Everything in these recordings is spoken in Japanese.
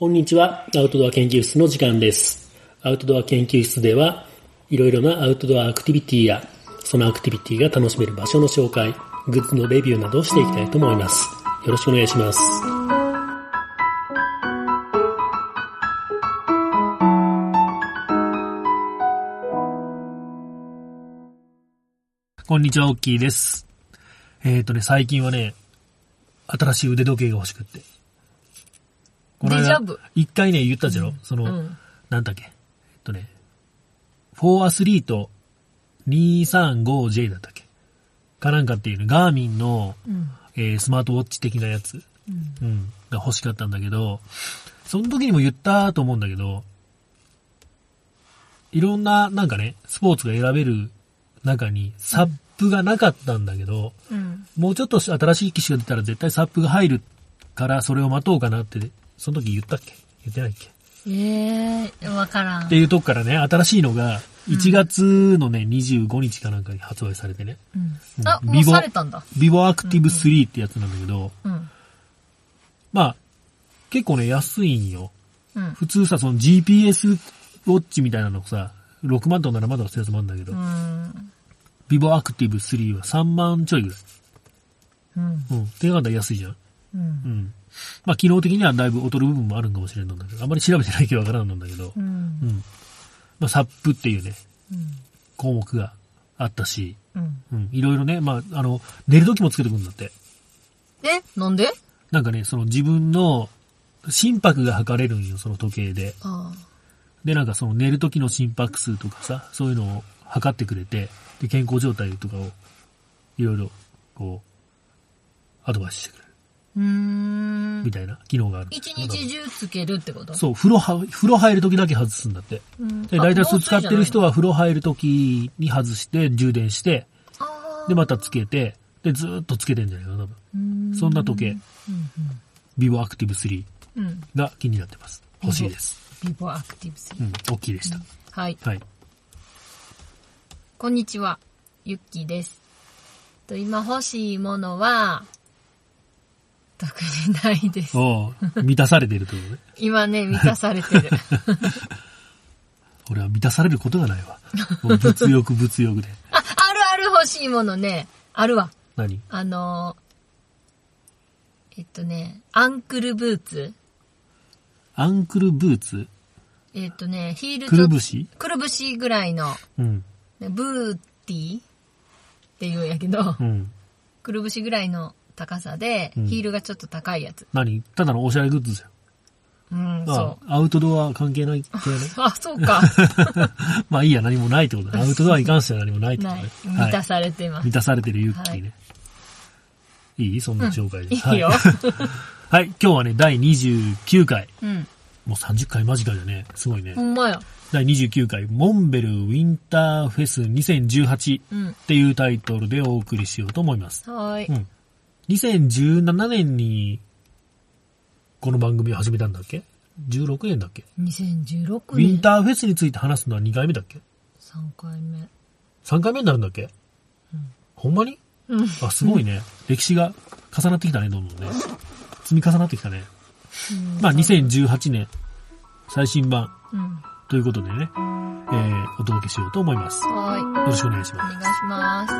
こんにちは、アウトドア研究室の時間です。アウトドア研究室では、いろいろなアウトドアアクティビティや、そのアクティビティが楽しめる場所の紹介、グッズのレビューなどをしていきたいと思います。よろしくお願いします。こんにちは、オッキーです。最近はね、新しい腕時計が欲しくって。この間、一回ね、言ったじゃろ、うん、なんだっけ。4アスリート 235J だったっけかなんかっていう、ガーミンの、スマートウォッチ的なやつ、が欲しかったんだけど、その時にも言ったと思うんだけど、いろんな、なんかね、スポーツが選べる中に、サップがなかったんだけど、もうちょっと新しい機種が出たら絶対サップが入るから、それを待とうかなって、その時言ったっけ？言ってないっけ？わからん。っていうとこからね、新しいのが、1月のね、25日かなんかに発売されてね。もうされたんだ。ビボアクティブ3ってやつなんだけど、まあ、結構ね、安いんよ。普通さ、GPS ウォッチみたいなのさ、6万とか7万とかするやつもあるんだけど、ビボアクティブ3は3万ちょいぐらい。っていう方が安いじゃん。まあ、機能的にはだいぶ劣る部分もあるんかもしれないんだけど、あんまり調べてないけどわからんんだけど、まあ、サップっていうね、項目があったし、いろいろね、まあ、寝る時もつけてくるんだって。なんで？なんかね、自分の心拍が測れるんよ、その時計で。で、なんか寝る時の心拍数とかさ、そういうのを測ってくれて、で、健康状態とかを、いろいろ、こう、アドバイスしてくれる。みたいな機能がある。一日中つけるってこと？そう、風呂入るときだけ外すんだって。で、大体それ使ってる人は風呂入るときに外して、充電して、で、またつけて、で、ずーっとつけてんじゃないかな、多分。そんな時計、Vivo Active 3が気になってます。欲しいです。Vivo Active 3。大きいでした。はい。こんにちは、ゆっきーです。今欲しいものは、特にないです。満たされてるってことね。今ね、満たされてる。俺は満たされることがないわ。もう物欲で。ある欲しいものね。あるわ。何？アンクルブーツ。アンクルブーツ？ヒールと、くるぶしぐらいの、ブーティーって言うんやけど、くるぶしぐらいの、高さで、ヒールがちょっと高いやつ。ただのおしゃれグッズじゃん。そう。アウトドア関係ない系ね。そうか。まあいいや、何もないってことだ。アウトドアに関しては何もないってことね。満たされてます。満たされてるユッキーね。いい？そんな紹介です。いいよ。はい、今日はね、第29回。もう30回間近だね。すごいね。ほんまや。第29回、モンベルウィンターフェス2018っていうタイトルでお送りしようと思います。はい。2017年に、この番組を始めたんだっけ ?16 年だっけ ?2016 年。ウィンターフェスについて話すのは2回目だっけ ?3 回目。3回目になるんだっけ、ほんまに、すごいね。歴史が重なってきたね、どんどんね。積み重なってきたね。まあ、2018年、最新版、ということでね、お届けしようと思います。よろしくお願いします。お願いします。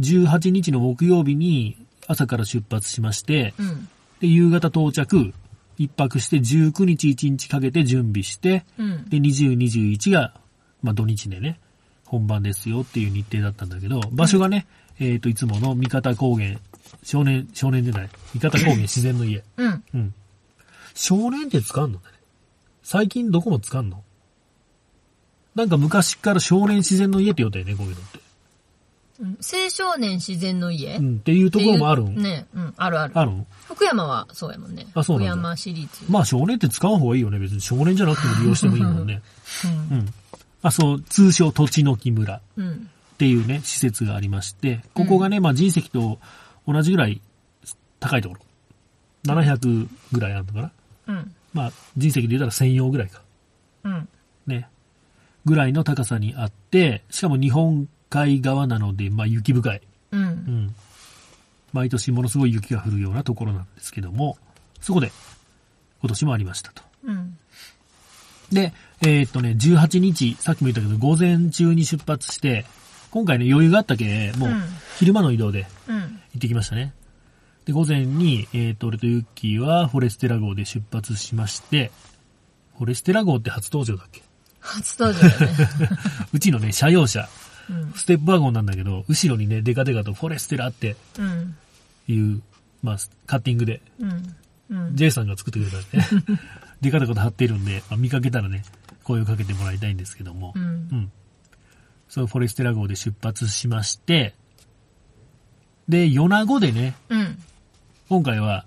18日の木曜日に朝から出発しまして、で夕方到着、一泊して19日1日かけて準備して、で20、21が、まあ、土日でね、本番ですよっていう日程だったんだけど、場所がね、いつもの三方高原、三方高原自然の家。少年って使うのね。最近どこも使うの？なんか昔から少年自然の家って言うたよね、こういうのって。青少年自然の家、っていうところもあるんね。ある。あるん？福山はそうやもんね。あ、そうなんだ。福山市立。まあ少年って使う方がいいよね。別に少年じゃなくても利用してもいいもんね。通称土地の木村っていうね、施設がありまして、ここがね、まあ人石と同じぐらい高いところ。700ぐらいあるのかな。まあ人石で言ったら専用ぐらいか。ぐらいの高さにあって、しかも日本海側なので、まあ、雪深い、うんうん、毎年ものすごい雪が降るようなところなんですけども、そこで今年もありましたと、うん、で、18日さっきも言ったけど午前中に出発して、今回ね余裕があったけもう昼間の移動で行ってきましたね。で午前に、俺とユッキーはフォレステラ号で出発しまして、フォレステラ号って初登場だっけ？初登場だねうちのね車用車、うん、ステップワゴンなんだけど後ろにねデカデカとフォレステラっていう、うん、まあカッティングで、うんうん、J さんが作ってくれたんで、ね、デカデカと貼っているんで、まあ、見かけたらね声をかけてもらいたいんですけども、うんうん、そうフォレステラ号で出発しまして、で米子でね、うん、今回は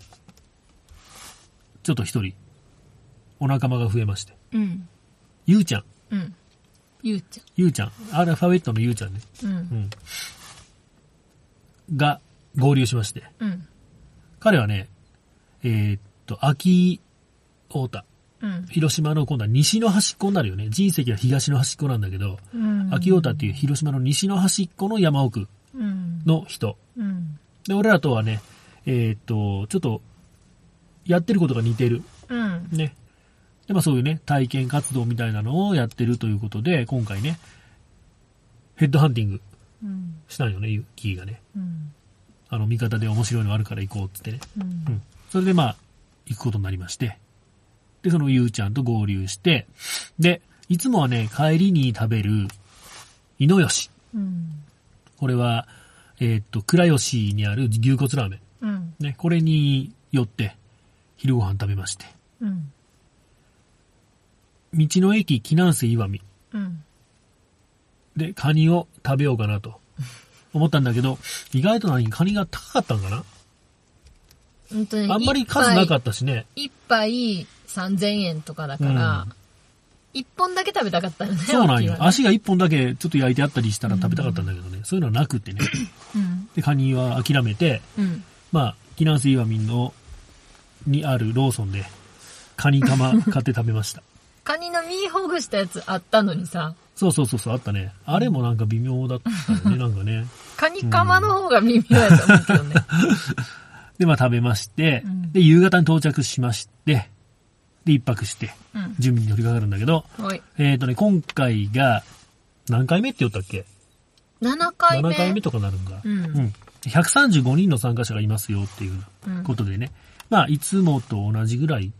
ちょっと一人お仲間が増えまして、うん、ゆうちゃん、うん、ゆうちゃんアルファベットのゆうちゃんね、うんうん、が合流しまして、うん、彼はね秋太田、うん、広島の今度は西の端っこになるよね。人石は東の端っこなんだけど、うん、秋太田っていう広島の西の端っこの山奥の人、うん、で俺らとはねちょっとやってることが似てる、うん、ね。でまあ、そういうね体験活動みたいなのをやってるということで、今回ねヘッドハンティングしたんよね、ユッキーがね、うん、味方で面白いのあるから行こうっつってね、うんうん、それでまあ行くことになりまして、でそのゆうちゃんと合流して、でいつもはね帰りに食べるいのよし、うん、これは倉吉にある牛骨ラーメン、うんね、これによって昼ご飯食べまして、うん、道の駅木南瀬岩見、うん、でカニを食べようかなと思ったんだけど意外と何カニが高かったんかな、本当にあんまり数なかったしね、1杯3000円とかだから、うん、1本だけ食べたかったよね。そうなんよ、足が1本だけちょっと焼いてあったりしたら食べたかったんだけどね、うん、そういうのはなくてね、うん、でカニは諦めて、うん、まあ木南瀬岩見のにあるローソンでカニ玉買って食べましたカニの身ほぐしたやつあったのにさ。そうあったね。あれもなんか微妙だったよねなんかね。カニカマの方が微妙やったんですけどね。でまあ食べまして、うん、で夕方に到着しまして、で一泊して準備に取り掛かるんだけど、うん、今回が何回目って言ったっけ？7回目。7回目とかなるんか。うん。うん、135人の参加者がいますよっていうことでね、うん、まあいつもと同じぐらい。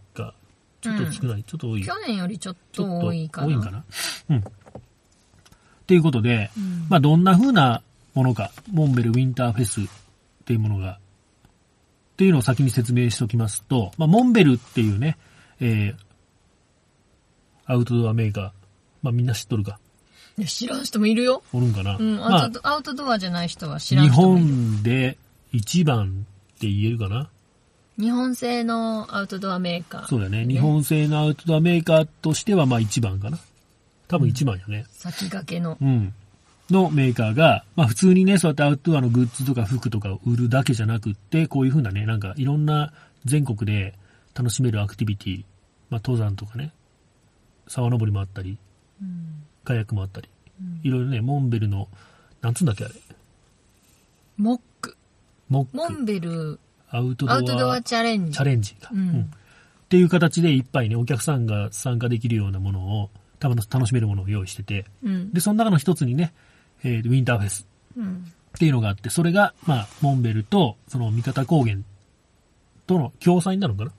ちょっと少ない、うん、ちょっと多い。去年よりちょっと多いかな。多いんかな。うん。っていうことで、うん、まあどんな風なものか、モンベルウィンターフェスっていうものが、っていうのを先に説明しておきますと、まあモンベルっていうね、アウトドアメーカー、まあみんな知っとるか。知らん人もいるよ。おるんかな。うん、まあ、アウトドアじゃない人は知らん人もいる。日本で一番って言えるかな。日本製のアウトドアメーカー。そうだね。日本製のアウトドアメーカーとしては、まあ一番かな。多分一番よね。うん、先駆けの。うん。のメーカーが、まあ普通にね、そうやってアウトドアのグッズとか服とかを売るだけじゃなくって、こういう風なね、なんかいろんな全国で楽しめるアクティビティ、まあ登山とかね、沢登りもあったり、うん、カヤックもあったり、うん、いろいろね、モンベルの、なんつうんだっけあれ。モック。モンベル、アウトドアチャレンジか、うんうん、っていう形でいっぱいねお客さんが参加できるようなものを楽しめるものを用意してて、うん、でその中の一つにね、ウィンターフェスっていうのがあって、それがまあモンベルとその三方高原との共催になるのか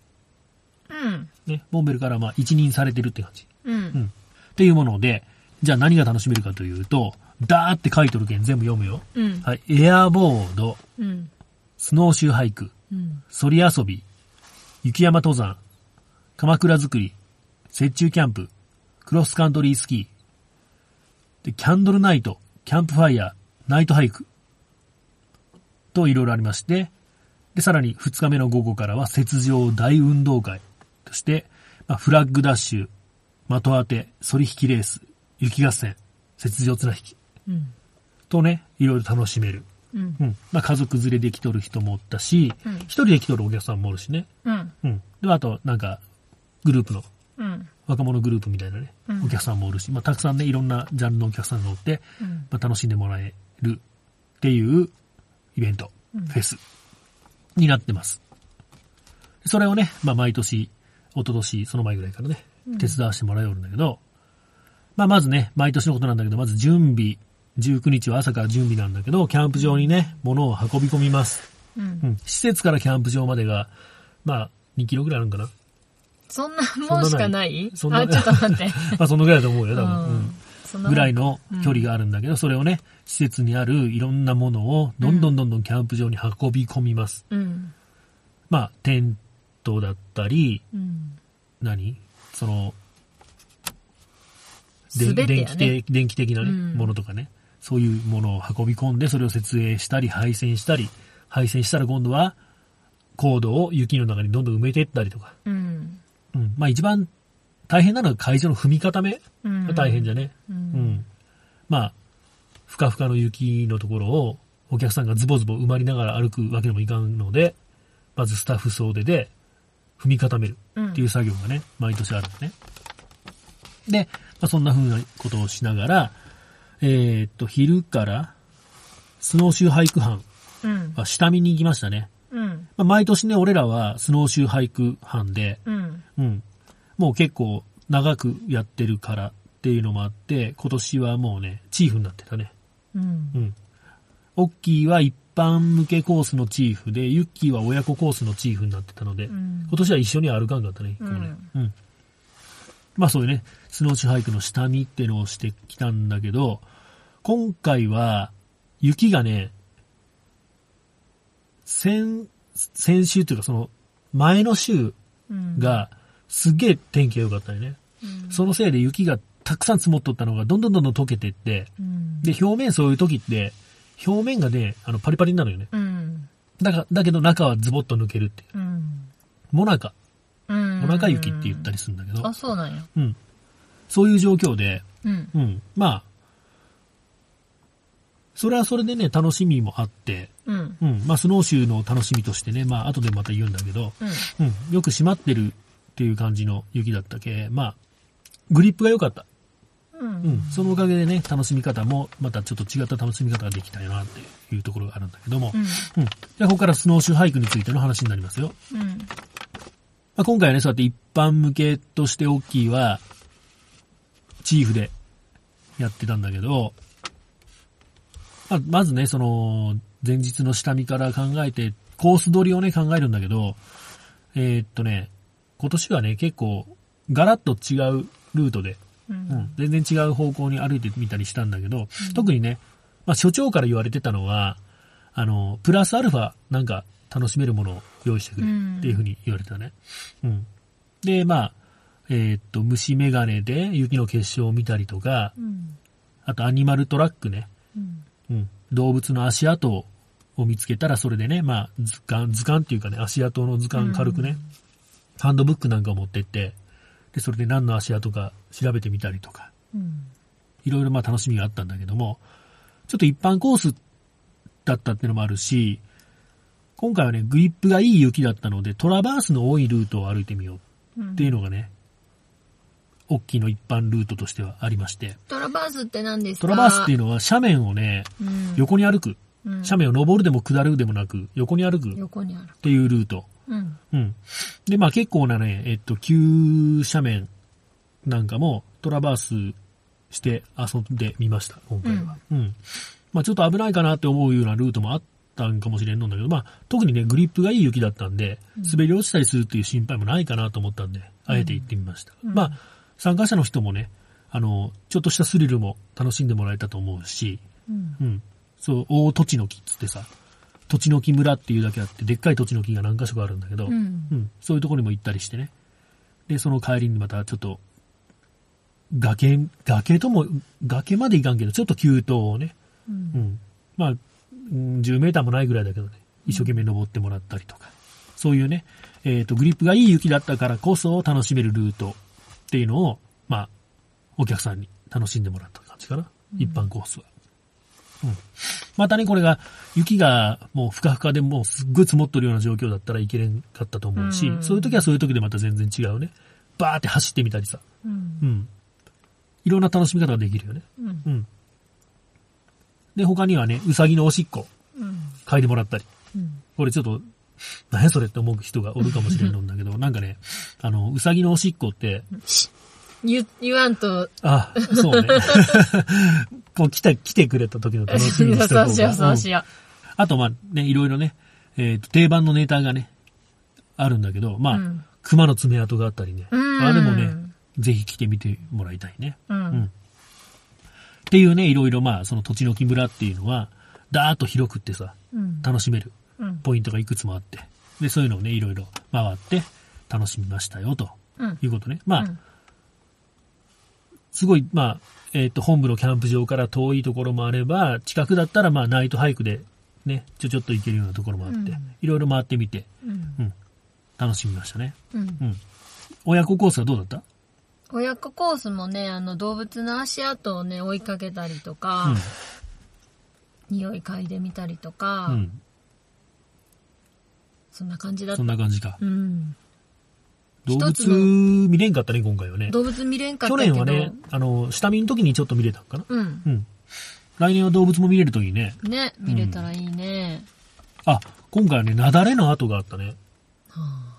な、うんね、モンベルからまあ一任されてるって感じ、うんうん、っていうもので、じゃあ何が楽しめるかというと、ダーって書いてるけん全部読むよ、うんはい、エアボード、うん、スノーシューハイク、そり遊び、雪山登山、鎌倉作り、雪中キャンプ、クロスカントリースキーで、キャンドルナイト、キャンプファイヤー、ナイトハイクといろいろありまして、でさらに2日目の午後からは雪上大運動会として、まあ、フラッグダッシュ、的当て、そり引きレース、雪合戦、雪上綱引き、うん、とねいろいろ楽しめる、うんうん、まあ家族連れで来とる人もおったし、うん、一人で来とるお客さんもおるしね、うんうん、であとなんかグループの若者グループみたいなね、お客さんもおるし、まあ、たくさんね、いろんなジャンルのお客さんがおって、まあ、楽しんでもらえるっていうイベント、フェスになってます。それをね、まあ、毎年、一昨年、その前ぐらいからね、手伝わせてもらえるんだけど、まあ、まずね、毎年のことなんだけど、まず準備、19日は朝から準備なんだけど、キャンプ場にね、物を運び込みます。うん、施設からキャンプ場までが、まあ、2キロぐらいあるんかな。そんなもんしかない？そんな、あ、ちょっと待って。まあ、そのぐらいだと思うよ、多分。うん。ぐらいの距離があるんだけど、それをね、施設にあるいろんなものを、どんどんキャンプ場に運び込みます。うん、まあ、テントだったり、電気的なね、ものとかね、そういうものを運び込んで、それを設営したり、配線したら今度は、コードを雪の中にどんどん埋めていったりとか。まあ一番大変なのは会場の踏み固めが大変じゃね。まあ、ふかふかの雪のところをお客さんがズボズボ埋まりながら歩くわけにもいかんので、まずスタッフ総出で踏み固めるっていう作業がね、毎年あるのね。で、まあ、そんな風なことをしながら、昼からスノーシューハイク班は下見に行きましたね。まあ、毎年ね、俺らはスノーシューハイク班で、もう結構長くやってるからっていうのもあって、今年はもうね、チーフになってたね。オッキーは一般向けコースのチーフで、ユッキーは親子コースのチーフになってたので、今年は一緒に歩かんかったね、まあそういうね、スノーシューハイクの下見ってのをしてきたんだけど、今回は雪がね、先週というかその前の週がすっげえ天気が良かったよね、そのせいで雪がたくさん積もっとったのがどんどん溶けてって、で表面そういう時って表面がねパリパリになるよね、だけど中はズボッと抜けるっていう、モナカ雪って言ったりするんだけど、あ、そうなんや、そういう状況で、まあそれはそれでね、楽しみもあって、まあ、スノーシューの楽しみとしてね、まあ、後でまた言うんだけど、よく締まってるっていう感じの雪だったけ、まあ、グリップが良かった。そのおかげでね、楽しみ方も、またちょっと違った楽しみ方ができたよな、っていうところがあるんだけども、で、ここからスノーシューハイクについての話になりますよ。まあ、今回はね、そうやって一般向けとしてオッキーは、チーフでやってたんだけど、まずね、その、前日の下見から考えて、コース取りをね、考えるんだけど、今年はね、結構、ガラッと違うルートで、全然違う方向に歩いてみたりしたんだけど、特にね、まあ、所長から言われてたのは、プラスアルファ、なんか、楽しめるものを用意してくれ、っていうふうに言われたね。で、まあ、虫眼鏡で雪の結晶を見たりとか、あとアニマルトラックね、動物の足跡を見つけたらそれでね、まあ、図鑑っていうかね、足跡の図鑑軽くね、ハンドブックなんかを持ってって、で、それで何の足跡か調べてみたりとか、いろいろまあ楽しみがあったんだけども、ちょっと一般コースだったってのもあるし、今回はね、グリップがいい雪だったので、トラバースの多いルートを歩いてみようっていうのがね、大きいの一般ルートとしてはありまして。トラバースって何ですか？トラバースっていうのは斜面をね、横に歩く、斜面を登るでも下るでもなく、横に歩くっていうルート。で、まあ結構なね、急斜面なんかもトラバースして遊んでみました、今回は。まあちょっと危ないかなって思うようなルートもあったんかもしれんのだけど、まあ特にね、グリップがいい雪だったんで、滑り落ちたりするっていう心配もないかなと思ったんで、あえて行ってみました。まあ参加者の人もね、ちょっとしたスリルも楽しんでもらえたと思うし、そう、大土地の木っつってさ、土地の木村っていうだけあって、でっかい土地の木が何か所かあるんだけど、そういうところにも行ったりしてね。で、その帰りにまたちょっと、崖まで行かんけど、ちょっと急登をね、まあ、10メーターもないぐらいだけどね、一生懸命登ってもらったりとか、そういうね、グリップがいい雪だったからこそ楽しめるルート、っていうのを、まあ、お客さんに楽しんでもらった感じかな。一般コースは。またね、これが、雪がもうふかふかでもうすっごい積もっとるような状況だったらいけれんかったと思うし、そういう時はそういう時でまた全然違うね。バーって走ってみたりさ、うんうん、いろんな楽しみ方ができるよね、うんうん、で他にはねうさぎのおしっこ嗅いでもらったり、うん、これちょっと何やそれって思う人がおるかもしれないんだけどなんかねうさぎのおしっこって言わんとあそうねこう来てくれた時の楽しみにしておこうそうしようそうしよう、うん、あとまあねいろいろね、定番のネタがねあるんだけどまあ、うん、熊の爪痕があったりね、うん、あれもねぜひ来てみてもらいたいね、うんうん、っていうねいろいろまあその栃の木村っていうのはだーっと広くってさ、うん、楽しめるポイントがいくつもあってでそういうのをねいろいろ回って楽しみましたよということね、うん、まあ、うん、すごいまあ本部のキャンプ場から遠いところもあれば近くだったらまあナイトハイクでねちょっと行けるようなところもあって、うん、いろいろ回ってみて、うんうん、楽しみましたね、うんうん、親子コースはどうだった？親子コースもね動物の足跡をね追いかけたりとか、うん、匂い嗅いでみたりとか、うん、そんな感じだった。そんな感じか、うん、動物見れんかったね今回はね。動物見れんかったけど去年はね下見の時にちょっと見れたんかな、うんうん、来年は動物も見れるといいね。ね見れたらいいね、うん、あ今回はね雪崩の跡があったね、はあ、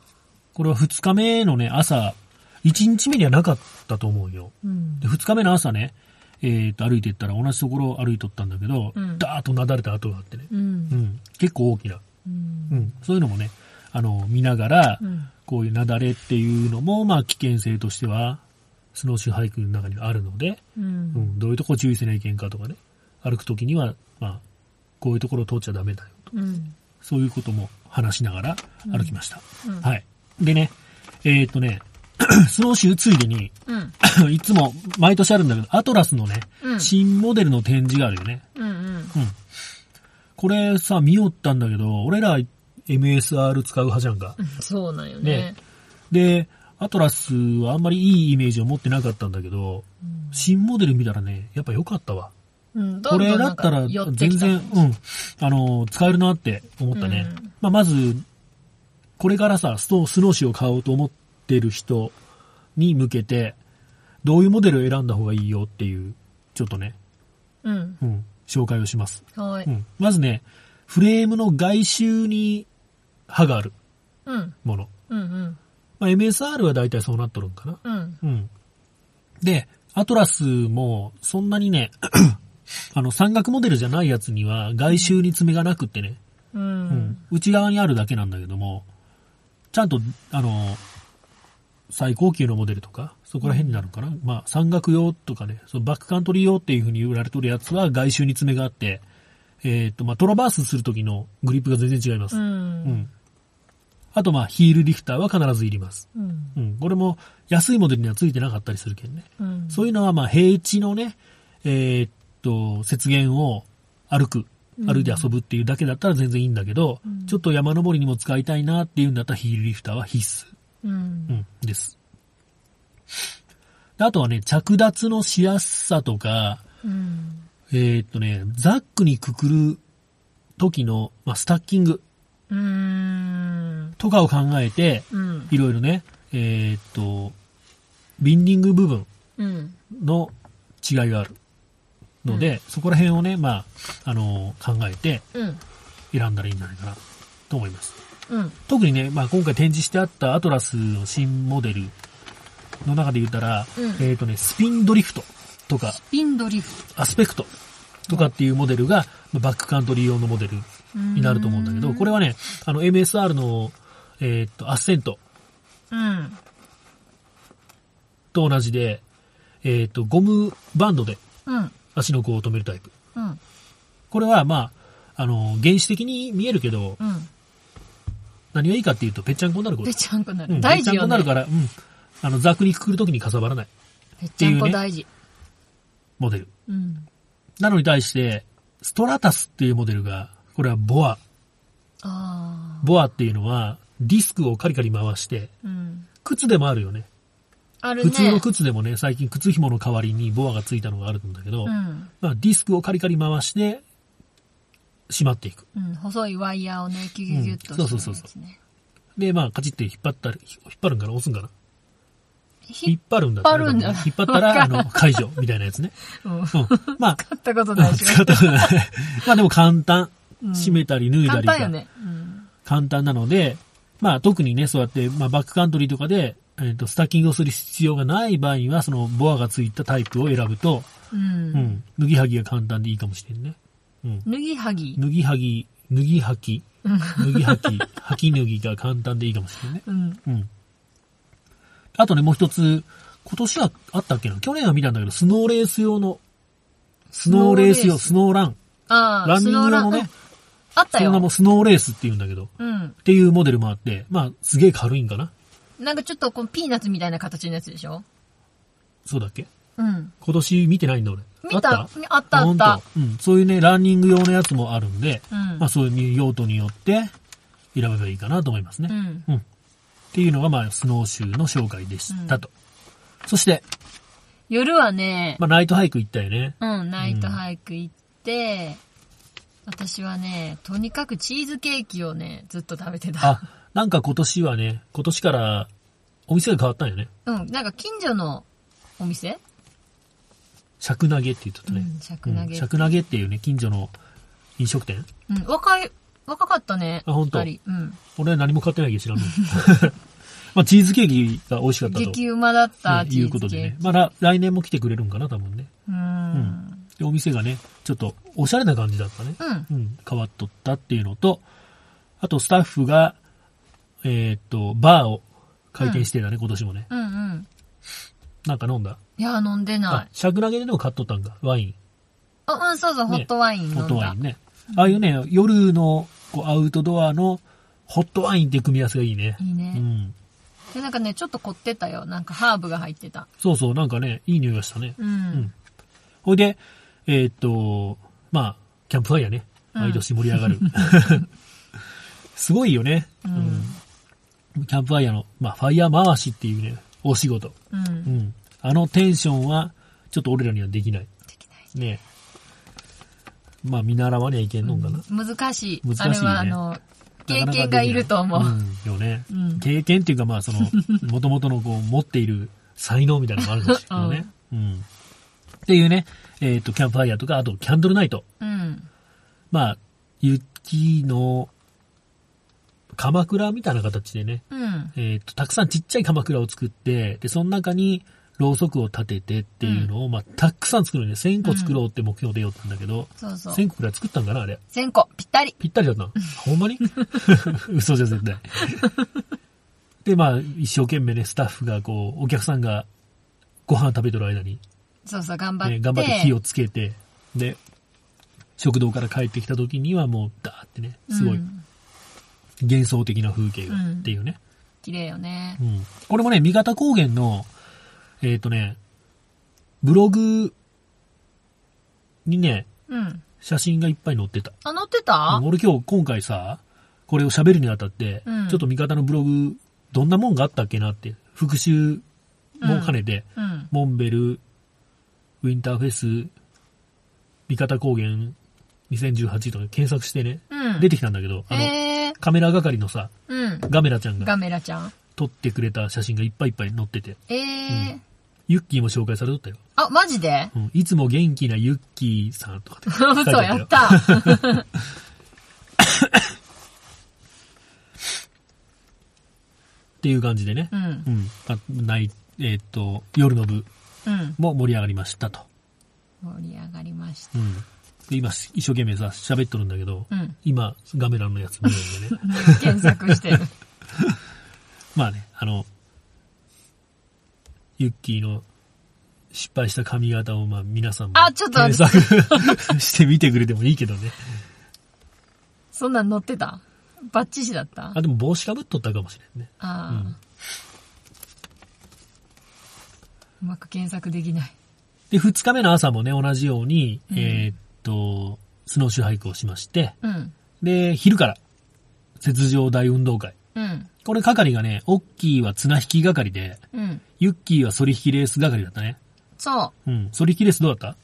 これは2日目のね朝1日目にはなかったと思うよ、うん、で2日目の朝ね、歩いていったら同じところを歩いとったんだけど、うん、ダーッとなだれた跡があってね、うんうん、結構大きな、うんうん、そういうのもね見ながら、うん、こういうなだれっていうのも、まあ、危険性としてはスノーシューハイクの中にはあるので、うんうん、どういうところ注意せないけんかとかね歩くときには、まあ、こういうところを通っちゃダメだよと、うん、そういうことも話しながら歩きました、うんうん、はい。でねスノーシューついでに、うん、いつも毎年あるんだけどアトラスのね、うん、新モデルの展示があるよね、うんうんうん、これさ見よったんだけど俺ら MSR 使う派じゃんか、うん、そうなんよ ねでアトラスはあんまりいいイメージを持ってなかったんだけど、うん、新モデル見たらねやっぱ良かったわ、うん、どんどんこれだったら全然、うん、使えるなって思ったね、うん、まずこれからさスノーシューを買おうと思って出る人に向けてどういうモデルを選んだ方がいいよっていうちょっとね、うんうん、紹介をします、はいうん、まずねフレームの外周に刃があるもの、うんうんうんまあ、MSR はだいたいそうなっとるんかな、うんうん、でアトラスもそんなにね山岳モデルじゃないやつには外周に爪がなくってね、うんうん、内側にあるだけなんだけどもちゃんと最高級のモデルとかそこら辺になるのかな、うん、まあ山岳用とかねそのバックカントリー用っていう風に売られてるやつは外周に爪があってまあトラバースする時のグリップが全然違います、うんうん、あとまあヒールリフターは必ずいります、うんうん、これも安いモデルにはついてなかったりするけんね、うん、そういうのはまあ平地のね雪原を歩いて遊ぶっていうだけだったら全然いいんだけど、うん、ちょっと山登りにも使いたいなっていうんだったらヒールリフターは必須うん、です。あとはね、着脱のしやすさとか、うん、ザックにくくる時の、まあ、スタッキングとかを考えて、うん、いろいろね、ビンディング部分の違いがあるので、うん、そこら辺をね、まあ、考えて選んだらいいんじゃないかなと思います。うん、特にね、まあ、今回展示してあったアトラスの新モデルの中で言ったら、うん、スピンドリフトとかアスペクトとかっていうモデルが、うん、バックカントリー用のモデルになると思うんだけど、これはねMSR の、アッセント、うん、と同じで、ゴムバンドで足の甲を止めるタイプ、うん、これはまあ、原始的に見えるけど、うん何がいいかっていうと、ぺっちゃんこになること。ぺっちゃんこになる。大事よね。ぺっちゃんこになるから、うん。ザックにくくるときにかさばらない。ぺっちゃんこ大事。モデル。うん。なのに対して、ストラタスっていうモデルが、これはボア。あー。ボアっていうのは、ディスクをカリカリ回して、うん、靴でもあるよね。あるね。普通の靴でもね、最近靴紐の代わりにボアがついたのがあるんだけど、うん、まあ、ディスクをカリカリ回して、締まっていく、うん、細いワイヤーをねギュギュギュッと、うん、そうそうそうでまあカチッて引っ張るんかな押すんかな引っ張るんだって、ね。引っ張ったら、解除みたいなやつね。うん。まあ。使ったことないし。使ったことない。まあでも簡単。締めたり脱いだりとか。簡単よね。うん、簡単なので、まあ特にね、そうやって、まあバックカントリーとかで、スタッキングをする必要がない場合には、そのボアがついたタイプを選ぶと、うん。うん、脱ぎはぎが簡単でいいかもしれんね。うん。脱ぎはぎが簡単でいいかもしれんね。うん。うん。あとね、もう一つ、今年はあったっけな、去年は見たんだけど、スノーラン。ランニング用のね、あったよ。その名もスノーレースって言うんだけど、うん、っていうモデルもあって、まあ、すげえ軽いんかな。なんかちょっとこう、ピーナッツみたいな形のやつでしょ？そうだっけ？うん。今年見てないんだ俺。あった。うん。そういうね、ランニング用のやつもあるんで、うん、まあそういう用途によって、選べばいいかなと思いますね。うん。うんっていうのがまあスノーシューの紹介でしたと、うん、そして夜はね、まあ、ナイトハイク行ったよね。うん、ナイトハイク行って、うん、私はねとにかくチーズケーキをねずっと食べてた。あ、なんか今年からお店が変わったんよね。うん、なんか近所のお店尺投げって言っとったね、うん、尺投げっていうね近所の飲食店、うん、若かったね。あ、本当。うん。俺は何も買ってないけど知らんの。まあチーズケーキが美味しかったと。激うまだった、チーズケーキ。いうことでね。まあ来年も来てくれるんかな多分ね。うん。でお店がねちょっとおしゃれな感じだったね。うん。うん、変わっとったっていうのと、あとスタッフがバーを開店してたね、うん、今年もね。うんうん。なんか飲んだ？いや飲んでない。シャクラゲでも買っとったんかワイン。あ、うんそうそう、ね、ホットワイン飲んだ。ホットワインね。ああいうね、夜のこうアウトドアのホットワインって組み合わせがいいね。いいね。うん。で、なんかね、ちょっと凝ってたよ。なんかハーブが入ってた。そうそう、なんかね、いい匂いがしたね。うん。うん。ほいで、まあ、キャンプファイヤーね。毎年盛り上がる。うん、すごいよね。うん。キャンプファイヤーの、まあ、ファイヤー回しっていうね、お仕事。うん。うん。あのテンションは、ちょっと俺らにはできない。できない。ね。まあ見習わにはいけんのかな、うん、難しい、ね、あれは経験がいると思う、うん、よね、うん、経験っていうかまあその元々のこう持っている才能みたいなのもあるかもしれないね、うん、っていうねキャンプファイヤーとかあとキャンドルナイト、うん、まあ雪の鎌倉みたいな形でね、うん、たくさんちっちゃい鎌倉を作ってでその中にろうそくを立ててっていうのを、まあ、たくさん作るね。1000個作ろうって目標でよったんだけど、うん、そうそう1000個くらい作ったんかなあれ。1000個、ぴったりだったの。ほんまに嘘じゃ絶対。で、まあ、一生懸命ね、スタッフがこう、お客さんがご飯食べてる間に、そうそう、頑張って火をつけて、で、食堂から帰ってきた時にはもう、ダーってね、すごい、幻想的な風景が、っていうね。綺麗よね。うん。これもね、三方高原の、ブログにね、うん、写真がいっぱい載ってた。あ、載ってた？俺今回さ、これを喋るにあたって、うん、ちょっと味方のブログ、どんなもんがあったっけなって、復習も兼ねて、うんうん、モンベル、ウィンターフェス、味方高原2018とか検索してね、うん、出てきたんだけど、カメラ係のさ、うん、ガメラちゃんが撮ってくれた写真がいっぱいいっぱい載ってて。うんユッキーも紹介されとったよ。あ、マジで？うん。いつも元気なユッキーさんとかって書いてあったよ。嘘、やった。っていう感じでね。うん。うん。あ、ない、夜の部も盛り上がりましたと。盛り上がりました。うん。で、今、一生懸命さ、喋っとるんだけど、うん、今、ガメラのやつ見るんでね。検索してる。まあね、ユッキーの失敗した髪型をまあ皆さんも検索してみてくれてもいいけどね。そんなん載ってた？バッチシだった？あ、でも帽子かぶっとったかもしれんね。ああ、うん。うまく検索できない。で、2日目の朝もね、同じように、うん、スノーシューハイクをしまして、うん、で、昼から、雪上大運動会。うん、これ係がね、オッキーは綱引き係で、うん、ユッキーは反り引きレース係だったね。そう。うん。反り引きレースどうだった？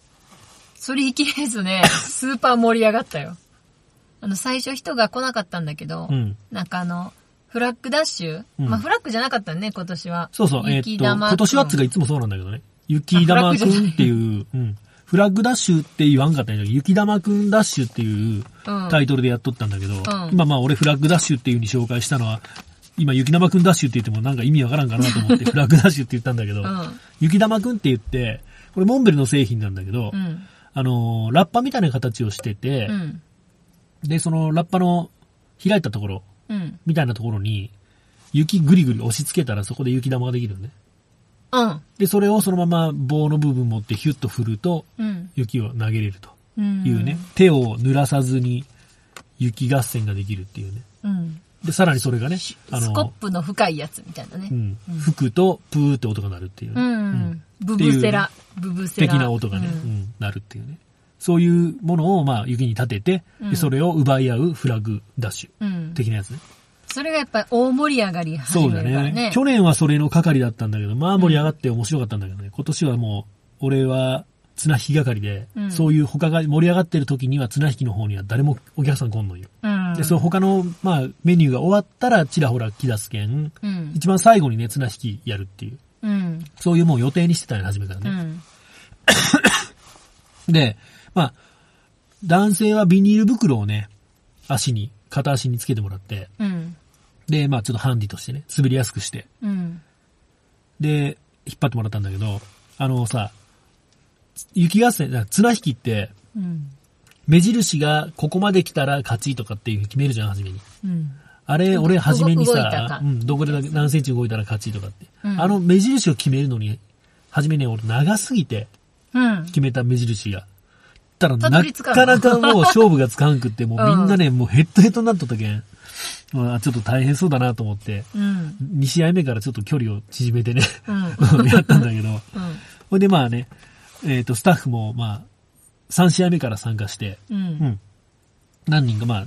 反り引きレースね、スーパー盛り上がったよ。最初人が来なかったんだけど、うん、なんかフラッグダッシュ、うん、まあフラッグじゃなかったね今年は。そうそう、雪玉今年はつがいつもそうなんだけどね。雪玉くんっていう、うん、フラッグダッシュって言わんかったんだけど、雪玉くんダッシュっていうタイトルでやっとったんだけど、うん、今まあ俺フラッグダッシュっていう風に紹介したのは、今雪玉くんダッシュって言ってもなんか意味わからんかなと思ってフラッグダッシュって言ったんだけど、うん、雪玉くんって言って、これモンベルの製品なんだけど、うん、ラッパみたいな形をしてて、うん、で、そのラッパの開いたところ、うん、みたいなところに雪ぐりぐり押し付けたらそこで雪玉ができるのね。うん。でそれをそのまま棒の部分持ってヒュッと振ると、うん、雪を投げれるというね、うん、手を濡らさずに雪合戦ができるっていうね。うん、でさらにそれがねスコップの深いやつみたいなね。うん。吹くとプーって音が鳴るっていうね。うんうん、ブブセラ、ブブセラ的な音がね、うんうん、鳴るっていうね。そういうものをまあ雪に立てて、うん、それを奪い合うフラグダッシュ的なやつね。うん、それがやっぱ大盛り上がり始めるからね。そうだね。去年はそれの係だったんだけど、まあ盛り上がって面白かったんだけどね。今年はもう俺は綱引き係で、うん、そういう他が盛り上がってる時には綱引きの方には誰もお客さん来んのよ。うん、で、その他のまあメニューが終わったらちらほら来だすけん、うん、一番最後にね綱引きやるっていう、うん、そういうもう予定にしてたの初めからね。うん、で。まあ、男性はビニール袋をね、片足につけてもらって、うん、で、まあちょっとハンディとしてね、滑りやすくして、うん、で、引っ張ってもらったんだけど、雪合戦、綱引きって、うん、目印がここまで来たら勝ちとかっていう決めるじゃん、初めに。うん、あれ、俺初めにさ、うん、どこで何センチ動いたら勝ちとかって、うん。あの目印を決めるのに、初めね、俺長すぎて、決めた目印が。うんなかなかもう勝負がつかんくって、もうみんなね、もうヘッドヘッドになっとったけん。まあちょっと大変そうだなと思って、うん、2試合目からちょっと距離を縮めてね、うん、やったんだけど、うん、ほいでまあね、スタッフもまあ、3試合目から参加して、うんうん、何人かまあ、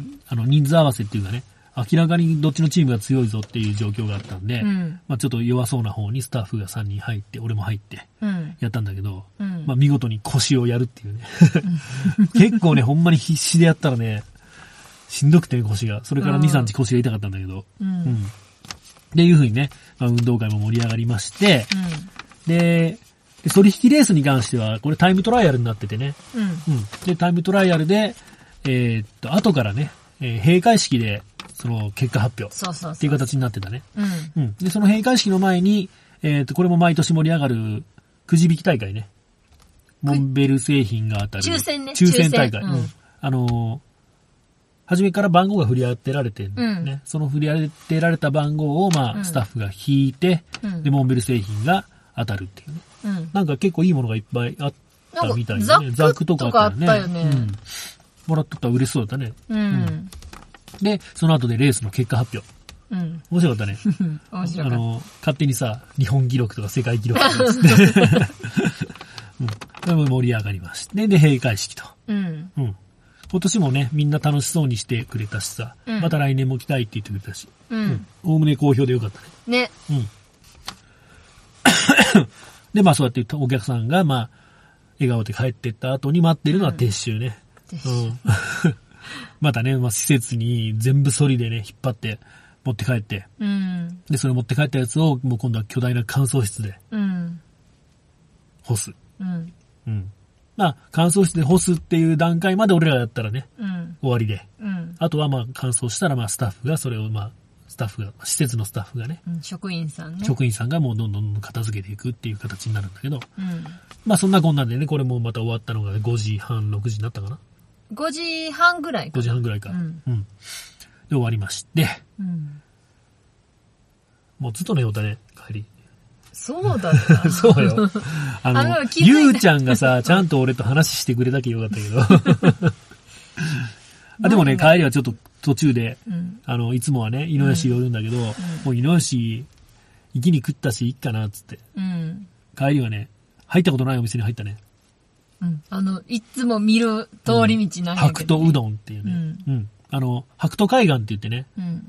人数合わせっていうかね、明らかにどっちのチームが強いぞっていう状況があったんで、うん、まあちょっと弱そうな方にスタッフが3人入って、俺も入って、やったんだけど、うん、まあ見事に腰をやるっていうね。結構ね、ほんまに必死でやったらね、しんどくて腰が。それから2、3日腰が痛かったんだけど、うんうん、っていう風にね、まあ、運動会も盛り上がりまして、うん、で、反り引きレースに関しては、これタイムトライアルになっててね、うんうん、で、タイムトライアルで、後からね、閉会式で、その結果発表っていう形になってたね。うんうん、でその閉会式の前に、これも毎年盛り上がるくじ引き大会ね。モンベル製品が当たる抽選大会。うん、初めから番号が振り当てられてるんだよね、うん。その振り当てられた番号をまあスタッフが引いて、うん、でモンベル製品が当たるっていうね、うん。なんか結構いいものがいっぱいあったみたいでね。ザクとかあったよね。うん、もらっとったら嬉しそうだったね。うん。うんで、その後でレースの結果発表。うん。面白かったね。面白かった。勝手にさ、日本記録とか世界記録とかつって、うん。でも盛り上がりまして。で、閉会式と。うん。うん。今年もね、みんな楽しそうにしてくれたしさ、うん、また来年も来たいって言ってくれたし、うん。おおむね好評でよかったね。ね。うん。で、まあそうやってお客さんが、まあ、笑顔で帰ってった後に待ってるのは撤収ね。うん、撤収。うんまたね、まあ、施設に全部ソリでね、引っ張って、持って帰って、うん。で、それ持って帰ったやつを、もう今度は巨大な乾燥室で、うん。干す。うん。うん。まあ、乾燥室で干すっていう段階まで俺らだったらね、うん。終わりで。うん。あとはまあ、乾燥したらまあ、スタッフが、それをまあ、施設のスタッフがね、うん、職員さんがもうどんどん片付けていくっていう形になるんだけど、うん。まあ、そんなこんなんでね、これもまた終わったのが5時半、6時になったかな。5時半ぐらいか。うん。うん、で、終わりまして。うん、もうずっと寝ようだね、帰り。そうだった。そうよ。ゆうちゃんがさ、ちゃんと俺と話してくれたけよかったけど。あでもね、帰りはちょっと途中で、うん、いつもはね、猪吉寄るんだけど、うん、もう猪吉、行きに食ったし、いっかな、つって、うん。帰りはね、入ったことないお店に入ったね。うん、いつも見る通り道なんやけど、ねうん、白桃うどんっていうね、うんうん、白桃海岸って言ってね、うん、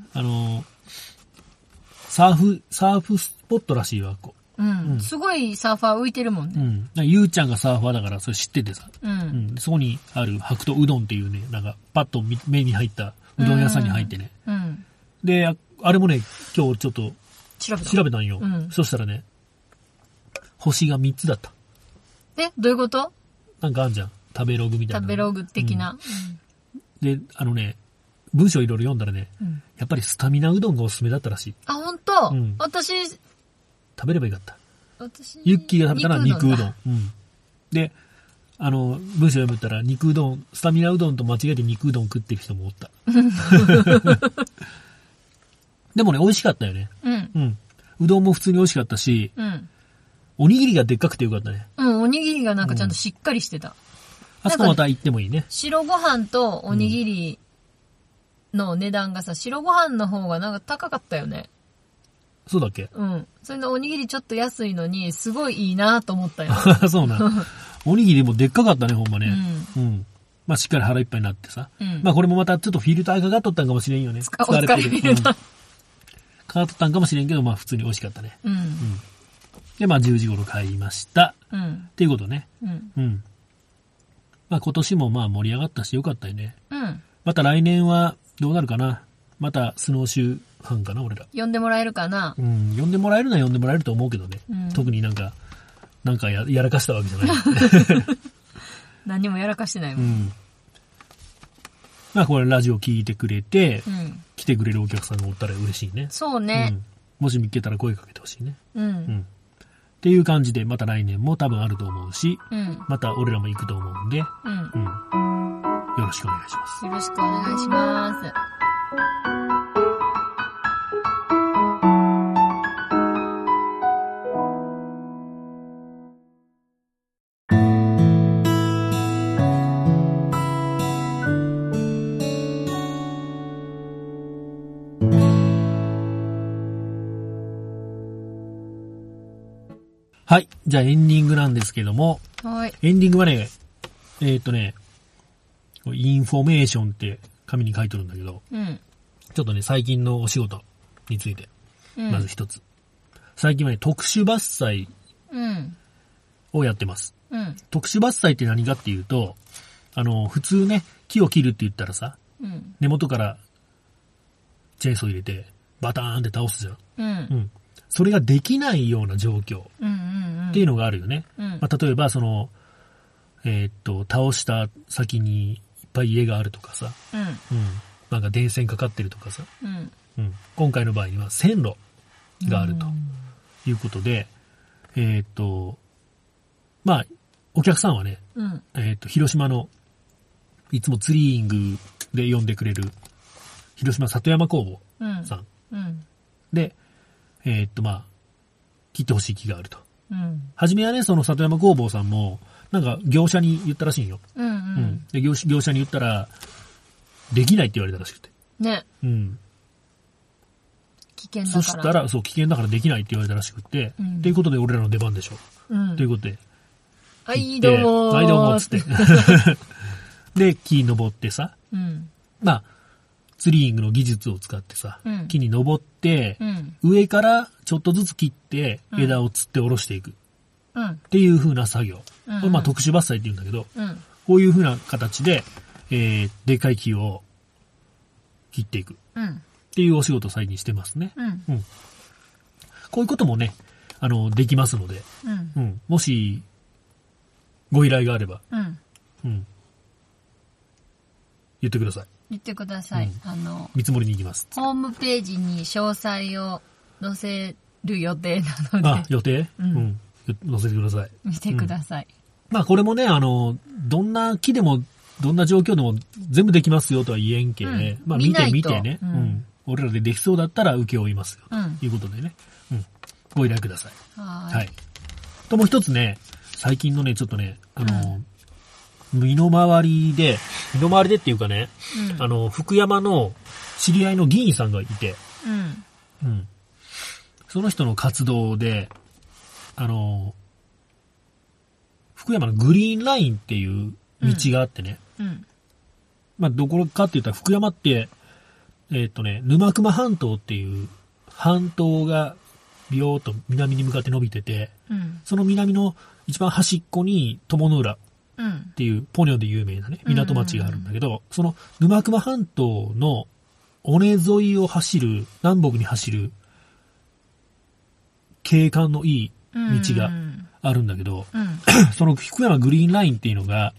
サーフスポットらしいわこう、うんうん、すごいサーファー浮いてるもんね、うん、なんかゆうちゃんがサーファーだからそれ知っててさ、うんうん、そこにある白桃うどんっていうねなんかパッと目に入ったうどん屋さんに入ってね、うんうん、であれもね、今日ちょっと調べたんよ。うん、そしたらね、星が3つだった。え、どういうこと？なんかあんじゃん。食べログみたいな。食べログ的な。うん、で、あのね、文章いろいろ読んだらね、うん、やっぱりスタミナうどんがおすすめだったらしい。あ、ほんと？うん、私、食べればよかった。私、ユッキーが食べたのは肉うどん。うん。で、あの、文章読めたら肉うどん、スタミナうどんと間違えて肉うどん食ってる人もおった。でもね、美味しかったよね。うん。うん。うどんも普通に美味しかったし、うん。おにぎりがでっかくてよかったね。うん、おにぎりがなんかちゃんとしっかりしてた。うん、あそこまた行ってもいいね。白ご飯とおにぎりの値段がさ、白ご飯の方がなんか高かったよね。そうだっけ？うん。それのおにぎりちょっと安いのに、すごいいいなと思ったよ。そうなの。おにぎりもでっかかったね、ほんまね。うん。うん、まあ、しっかり腹いっぱいになってさ。うん、まあ、これもまたちょっとフィルターかかっとったんかもしれんよね。疲れてる。うん、かかっとったんかもしれんけど、まあ、普通に美味しかったね。うん。うん、で、まあ、10時頃帰りました。うん。っていうことね。うん。うん。まあ、今年もまあ、盛り上がったし、よかったよね。うん。また来年は、どうなるかな。また、スノーシュー班かな、俺ら。呼んでもらえるかな。うん。呼んでもらえるのは呼んでもらえると思うけどね。うん、特になんか やらかしたわけじゃない。何もやらかしてないもん。うん、まあこれラジオ聞いてくれて、うん、来てくれるお客さんがおったら嬉しいね。そうね。うん、もし見っけたら声かけてほしいね。うん。うん。っていう感じでまた来年も多分あると思うし、うん、また俺らも行くと思うんで、うんうん、よろしくお願いします。よろしくお願いします。はい。じゃあエンディングなんですけども。はい。エンディングはね、インフォメーションって紙に書いてるんだけど、うん、ちょっとね、最近のお仕事について、うん、まず一つ。最近はね、特殊伐採をやってます。うん、特殊伐採って何かっていうと、普通ね、木を切るって言ったらさ、うん、根元からチェーンソー入れて、バターンって倒すじゃん。うん。うん、それができないような状況っていうのがあるよね。うんうんうん、まあ、例えばその、倒した先にいっぱい家があるとかさ、うんうん、なんか電線かかってるとかさ、うんうん、今回の場合には線路があるということで、うん、まあ、お客さんはね、うん、広島のいつもツリーイングで呼んでくれる広島里山工房さん、うんうん、でまあ、切ってほしい木があると。うん。初めはね、その里山工房さんも、なんか業者に言ったらしいんよ。うん、うん、うん。で、業者に言ったら、できないって言われたらしくて。ね。うん。危険だから。そしたら、そう、危険だからできないって言われたらしくて、うん、っていうことで俺らの出番でしょ。うん。ということで。はい、どうも。はい、どうも、つって。で、木登ってさ。うん。まあ、ツリーイングの技術を使ってさ、うん、木に登って、うん、上からちょっとずつ切って、うん、枝をつって下ろしていく、うん、っていう風な作業、うんうん、これまあ特殊伐採って言うんだけど、うん、こういう風な形で、でっかい木を切っていく、うん、っていうお仕事を最近してますね、うんうん、こういうこともねできますので、うんうん、もしご依頼があれば、うんうん、言ってください、うん、見積もりに行きます。ホームページに詳細を載せる予定なので。あ、予定？うん、うん。載せてください。見てください。うん、まあこれもね、どんな木でも、どんな状況でも全部できますよとは言えんけ、ねうん、まあ見てね、うんうん。俺らでできそうだったら請け負いますよ、うん、ということでね、うん。ご依頼ください。はい。ともう一つね、最近のね、ちょっとね、うん身の回りでっていうかね、うん、福山の知り合いの議員さんがいて、うんうん、その人の活動で、福山のグリーンラインっていう道があってね、うんうん、まあ、どこかって言ったら福山って、沼熊半島っていう半島がビヨーっと南に向かって伸びてて、うん、その南の一番端っこに鞆の浦、うん、っていうポニョで有名なね港町があるんだけど、うんうんうん、その沼熊半島の尾根沿いを走る、南北に走る景観のいい道があるんだけど、うんうん、その福山グリーンラインっていうのが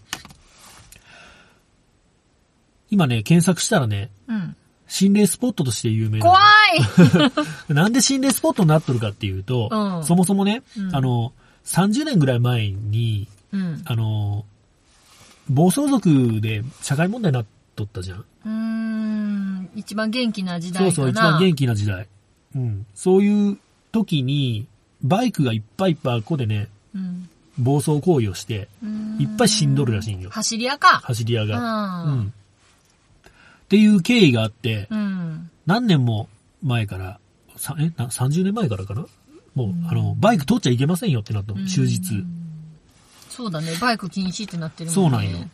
今ね検索したらね、うん、心霊スポットとして有名な、怖いなんで心霊スポットになっとるかっていうと、うん、そもそもね、うん、30年ぐらい前に、うん、暴走族で社会問題になっとったじゃん。一番元気な時代かな。そうそう、一番元気な時代。うん。そういう時に、バイクがいっぱいいっぱいあっこでね、うん、暴走行為をして、いっぱい死んどるらしいんよ。走り屋か。走り屋が。うん。っていう経緯があって、うん、何年も前から、30年前からかな、もう、うん、バイク通っちゃいけませんよってなったの、終日。そうだね、バイク禁止ってなってるもんね。そうなんよ。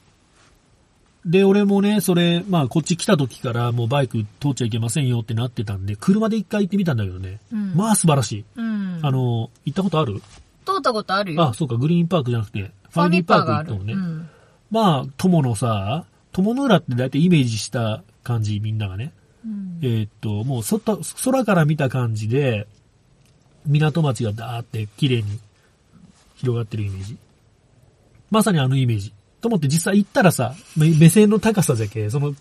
で、俺もね、それ、まあ、こっち来た時から、もうバイク通っちゃいけませんよってなってたんで、車で一回行ってみたんだけどね。うん、まあ、素晴らしい。うん、行ったことある？通ったことあるよ。あ、そうか、グリーンパークじゃなくて、ファミリーパーク行ったもんね。うん、まあ、友の浦って大体イメージした感じ、みんながね。うん、もう、空から見た感じで、港町がダーって綺麗に広がってるイメージ。まさにあのイメージ。と思って実際行ったらさ、目線の高さじゃけ、その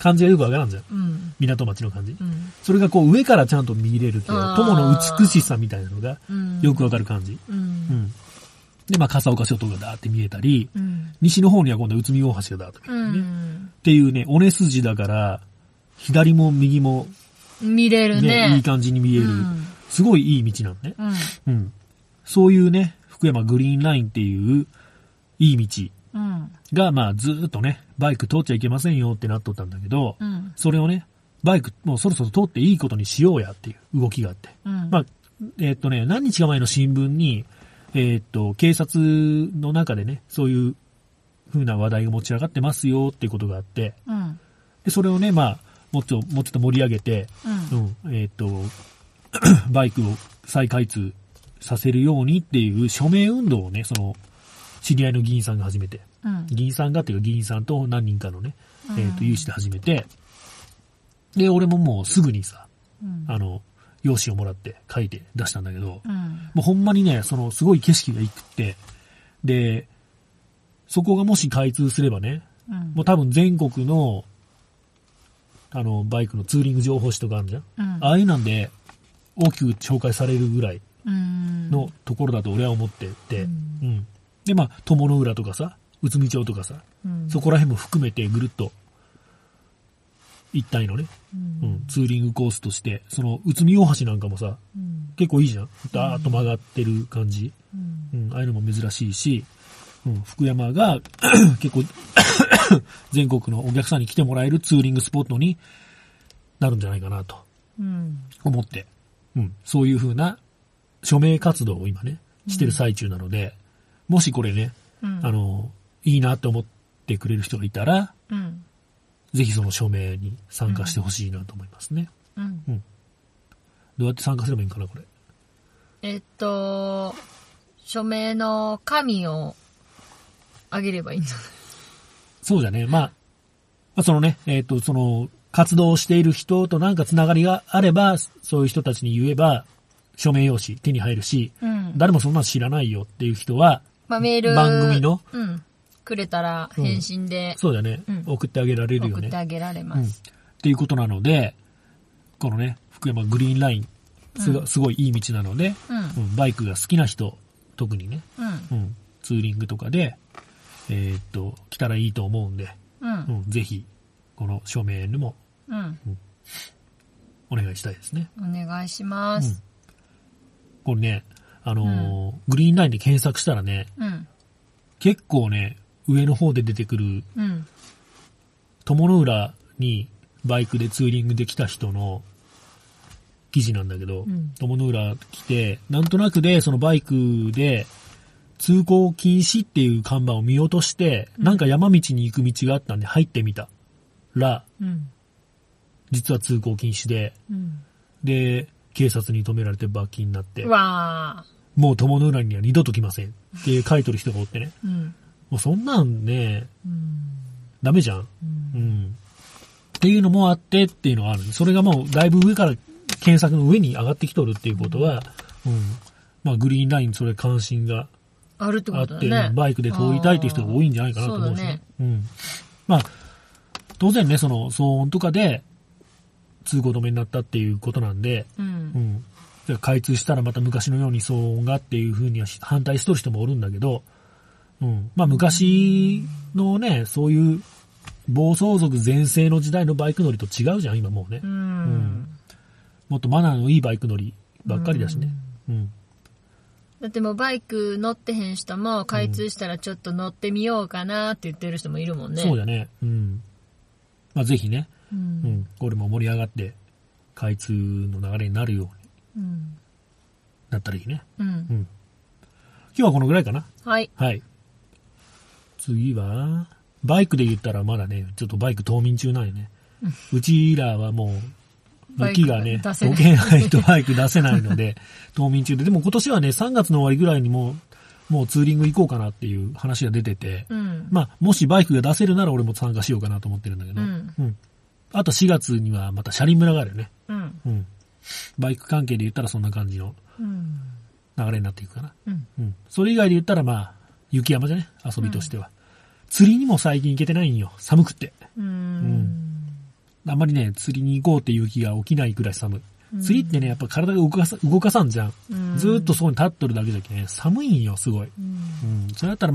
感じがよくわからんじゃん。うん、港町の感じ、うん。それがこう上からちゃんと見れるけど、友の美しさみたいなのがよくわかる感じ。うんうん、で、まあ、笠岡諸島がだーって見えたり、うん、西の方には今度は宇都宮大橋がだーって見えたり、ね、うん、っていうね、尾根筋だから、左も右も、ね、見れるね。いい感じに見える。うん、すごいいい道なんね、うんうん。そういうね、福山グリーンラインっていう、いい道が、まあずーっとね、バイク通っちゃいけませんよってなっとったんだけど、うん、それをね、バイクもうそろそろ通っていいことにしようやっていう動きがあって、うん、まあ、ね、何日か前の新聞に、警察の中でね、そういう風な話題が持ち上がってますよっていうことがあって、うん、でそれをね、まあ、もうちょっと盛り上げて、うんうん、バイクを再開通させるようにっていう署名運動をね、その、知り合いの議員さんが始めて、うん、議員さんがっていうか議員さんと何人かのね、うん、有志で始めて、で、俺ももうすぐにさ、うん、用紙をもらって書いて出したんだけど、うん、もうほんまにね、そのすごい景色が良くって、で、そこがもし開通すればね、うん、もう多分全国の、バイクのツーリング情報誌とかあるじゃん、うん、ああいうなんで、大きく紹介されるぐらいのところだと俺は思ってて、うん、うん、で、まあ、友の浦とかさ、宇都宮町とかさ、うん、そこら辺も含めてぐるっと、一体のね、うんうん、ツーリングコースとして、その、宇都宮大橋なんかもさ、うん、結構いいじゃん。ダーッと曲がってる感じ。うんうん、ああいうのも珍しいし、うん、福山が結構全国のお客さんに来てもらえるツーリングスポットになるんじゃないかなと、思って、うん、そういう風な署名活動を今ね、してる最中なので、うん、もしこれね、うん、いいなって思ってくれる人がいたら、うん、ぜひその署名に参加してほしいなと思いますね、うんうん。どうやって参加すればいいんかな、これ。署名の紙をあげればいいんじゃないそうじゃね、まあ、そのね、その、活動している人となんかつながりがあれば、そういう人たちに言えば、署名用紙手に入るし、うん、誰もそんなの知らないよっていう人は、まあ、メール番組の、うん、くれたら返信で、うん、そうだね、うん、送ってあげられるよね、送ってあげられます、うん、っていうことなので、このね福山グリーンライン、うん、すごいいい道なので、うんうん、バイクが好きな人特にね、うんうん、ツーリングとかで来たらいいと思うんで、うんうん、ぜひこの署名にも、うんうん、お願いしたいですね。お願いします、うん。これね、うん、グリーンラインで検索したらね、うん、結構ね、上の方で出てくる、うん、友の浦にバイクでツーリングできた人の記事なんだけど、うん、友の浦来て、なんとなくでそのバイクで通行禁止っていう看板を見落として、うん、なんか山道に行く道があったんで入ってみたら、うん、実は通行禁止で、うん、で、警察に止められて罰金になって、うわ、もう友の浦には二度と来ませんって書いてる人がおってね、うん、もうそんなんね、うん、ダメじゃん、うんうん、っっていうのもあってっていうのがある。それがもうだいぶ上から検索の上に上がってきとるっていうことは、うん、まあグリーンラインにそれ関心があるってことだね。バイクで通りたいっていう人が多いんじゃないかなと思うんですね。うん。まあ当然ね、その騒音とかで通行止めになったっていうことなんで、うん。うん、じゃあ開通したらまた昔のように騒音がっていうふうには反対しとる人もおるんだけど、うん。まあ昔のね、そういう暴走族全盛の時代のバイク乗りと違うじゃん、今もうね。うん、うん。もっとマナーのいいバイク乗りばっかりだしね。うん。うん、だってもうバイク乗ってへん人も開通したらちょっと乗ってみようかなって言ってる人もいるもんね。そうだね。うん。まあぜひね、うん、うん、これも盛り上がって開通の流れになるようになったらいいね。うん。うん、今日はこのぐらいかな。はい。はい。次はバイクで言ったらまだね、ちょっとバイク冬眠中なんよね。うちらはもう、雪がね、溶けないとバイク出せないので、冬眠中で。でも今年はね、3月の終わりぐらいにもうツーリング行こうかなっていう話が出てて、うん、まあ、もしバイクが出せるなら俺も参加しようかなと思ってるんだけど、うんうん、あと4月にはまた車輪村があるよね、うんうん。バイク関係で言ったらそんな感じの流れになっていくかな。うんうん、それ以外で言ったらまあ、雪山じゃね、遊びとしては。うん、釣りにも最近行けてないんよ。寒くって。うん。あんまりね、釣りに行こうっていう気が起きないくらい寒い。釣りってね、やっぱ体が動かさんじゃん。ずっとそこに立っとるだけじゃけね、寒いんよ、すごい。うん。それだったら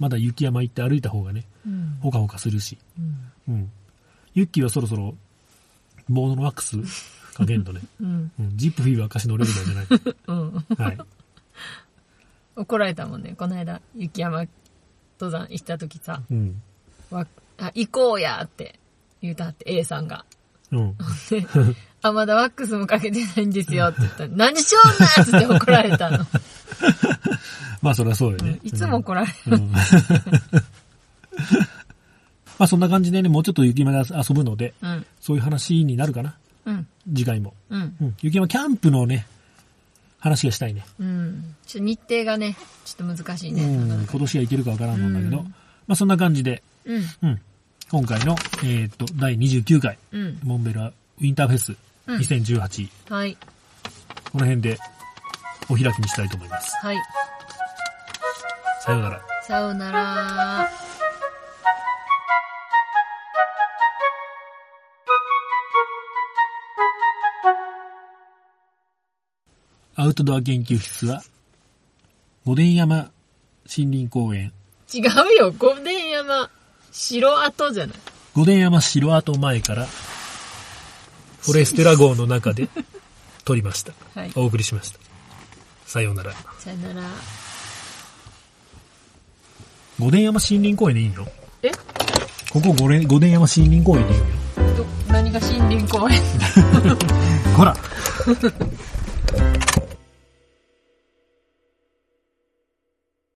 まだ雪山行って歩いた方がね、ほかほかするし。うん。ユッキーはそろそろ、ボードのワックスかけんとね。うん、うん。ジップフィールは昔乗れるんじゃないか。うん。はい。怒られたもんね、この間、雪山。登山行った時さ、うん、行こうやって言うたって A さんが、うん、あ、まだワックスもかけてないんですよって言ったら何しようなって怒られたの。まあそりゃそうよね、うん、いつも怒られる、うんうん、まあそんな感じでね、もうちょっと雪山で遊ぶので、うん、そういう話になるかな、うん、次回も、うんうん、雪山キャンプのね話がしたいね。うん。ちょっと日程がね、ちょっと難しいね。うん。今年は行けるかわからんもんだけど、うん、まあそんな感じで、うん。うん、今回の第29回、うん、モンベルウィンターフェス2018、うん、はい。この辺でお開きにしたいと思います。はい。さようなら。さようなら。アウトドア研究室は御殿山森林公園、違うよ、御殿山城跡じゃない、御殿山城跡前からフォレステラ号の中で撮りました、はい、お送りしました。さようなら。さようなら。御殿山森林公園でいいの？え、ここ御殿山森林公園でいいの？何が森林公園？ほら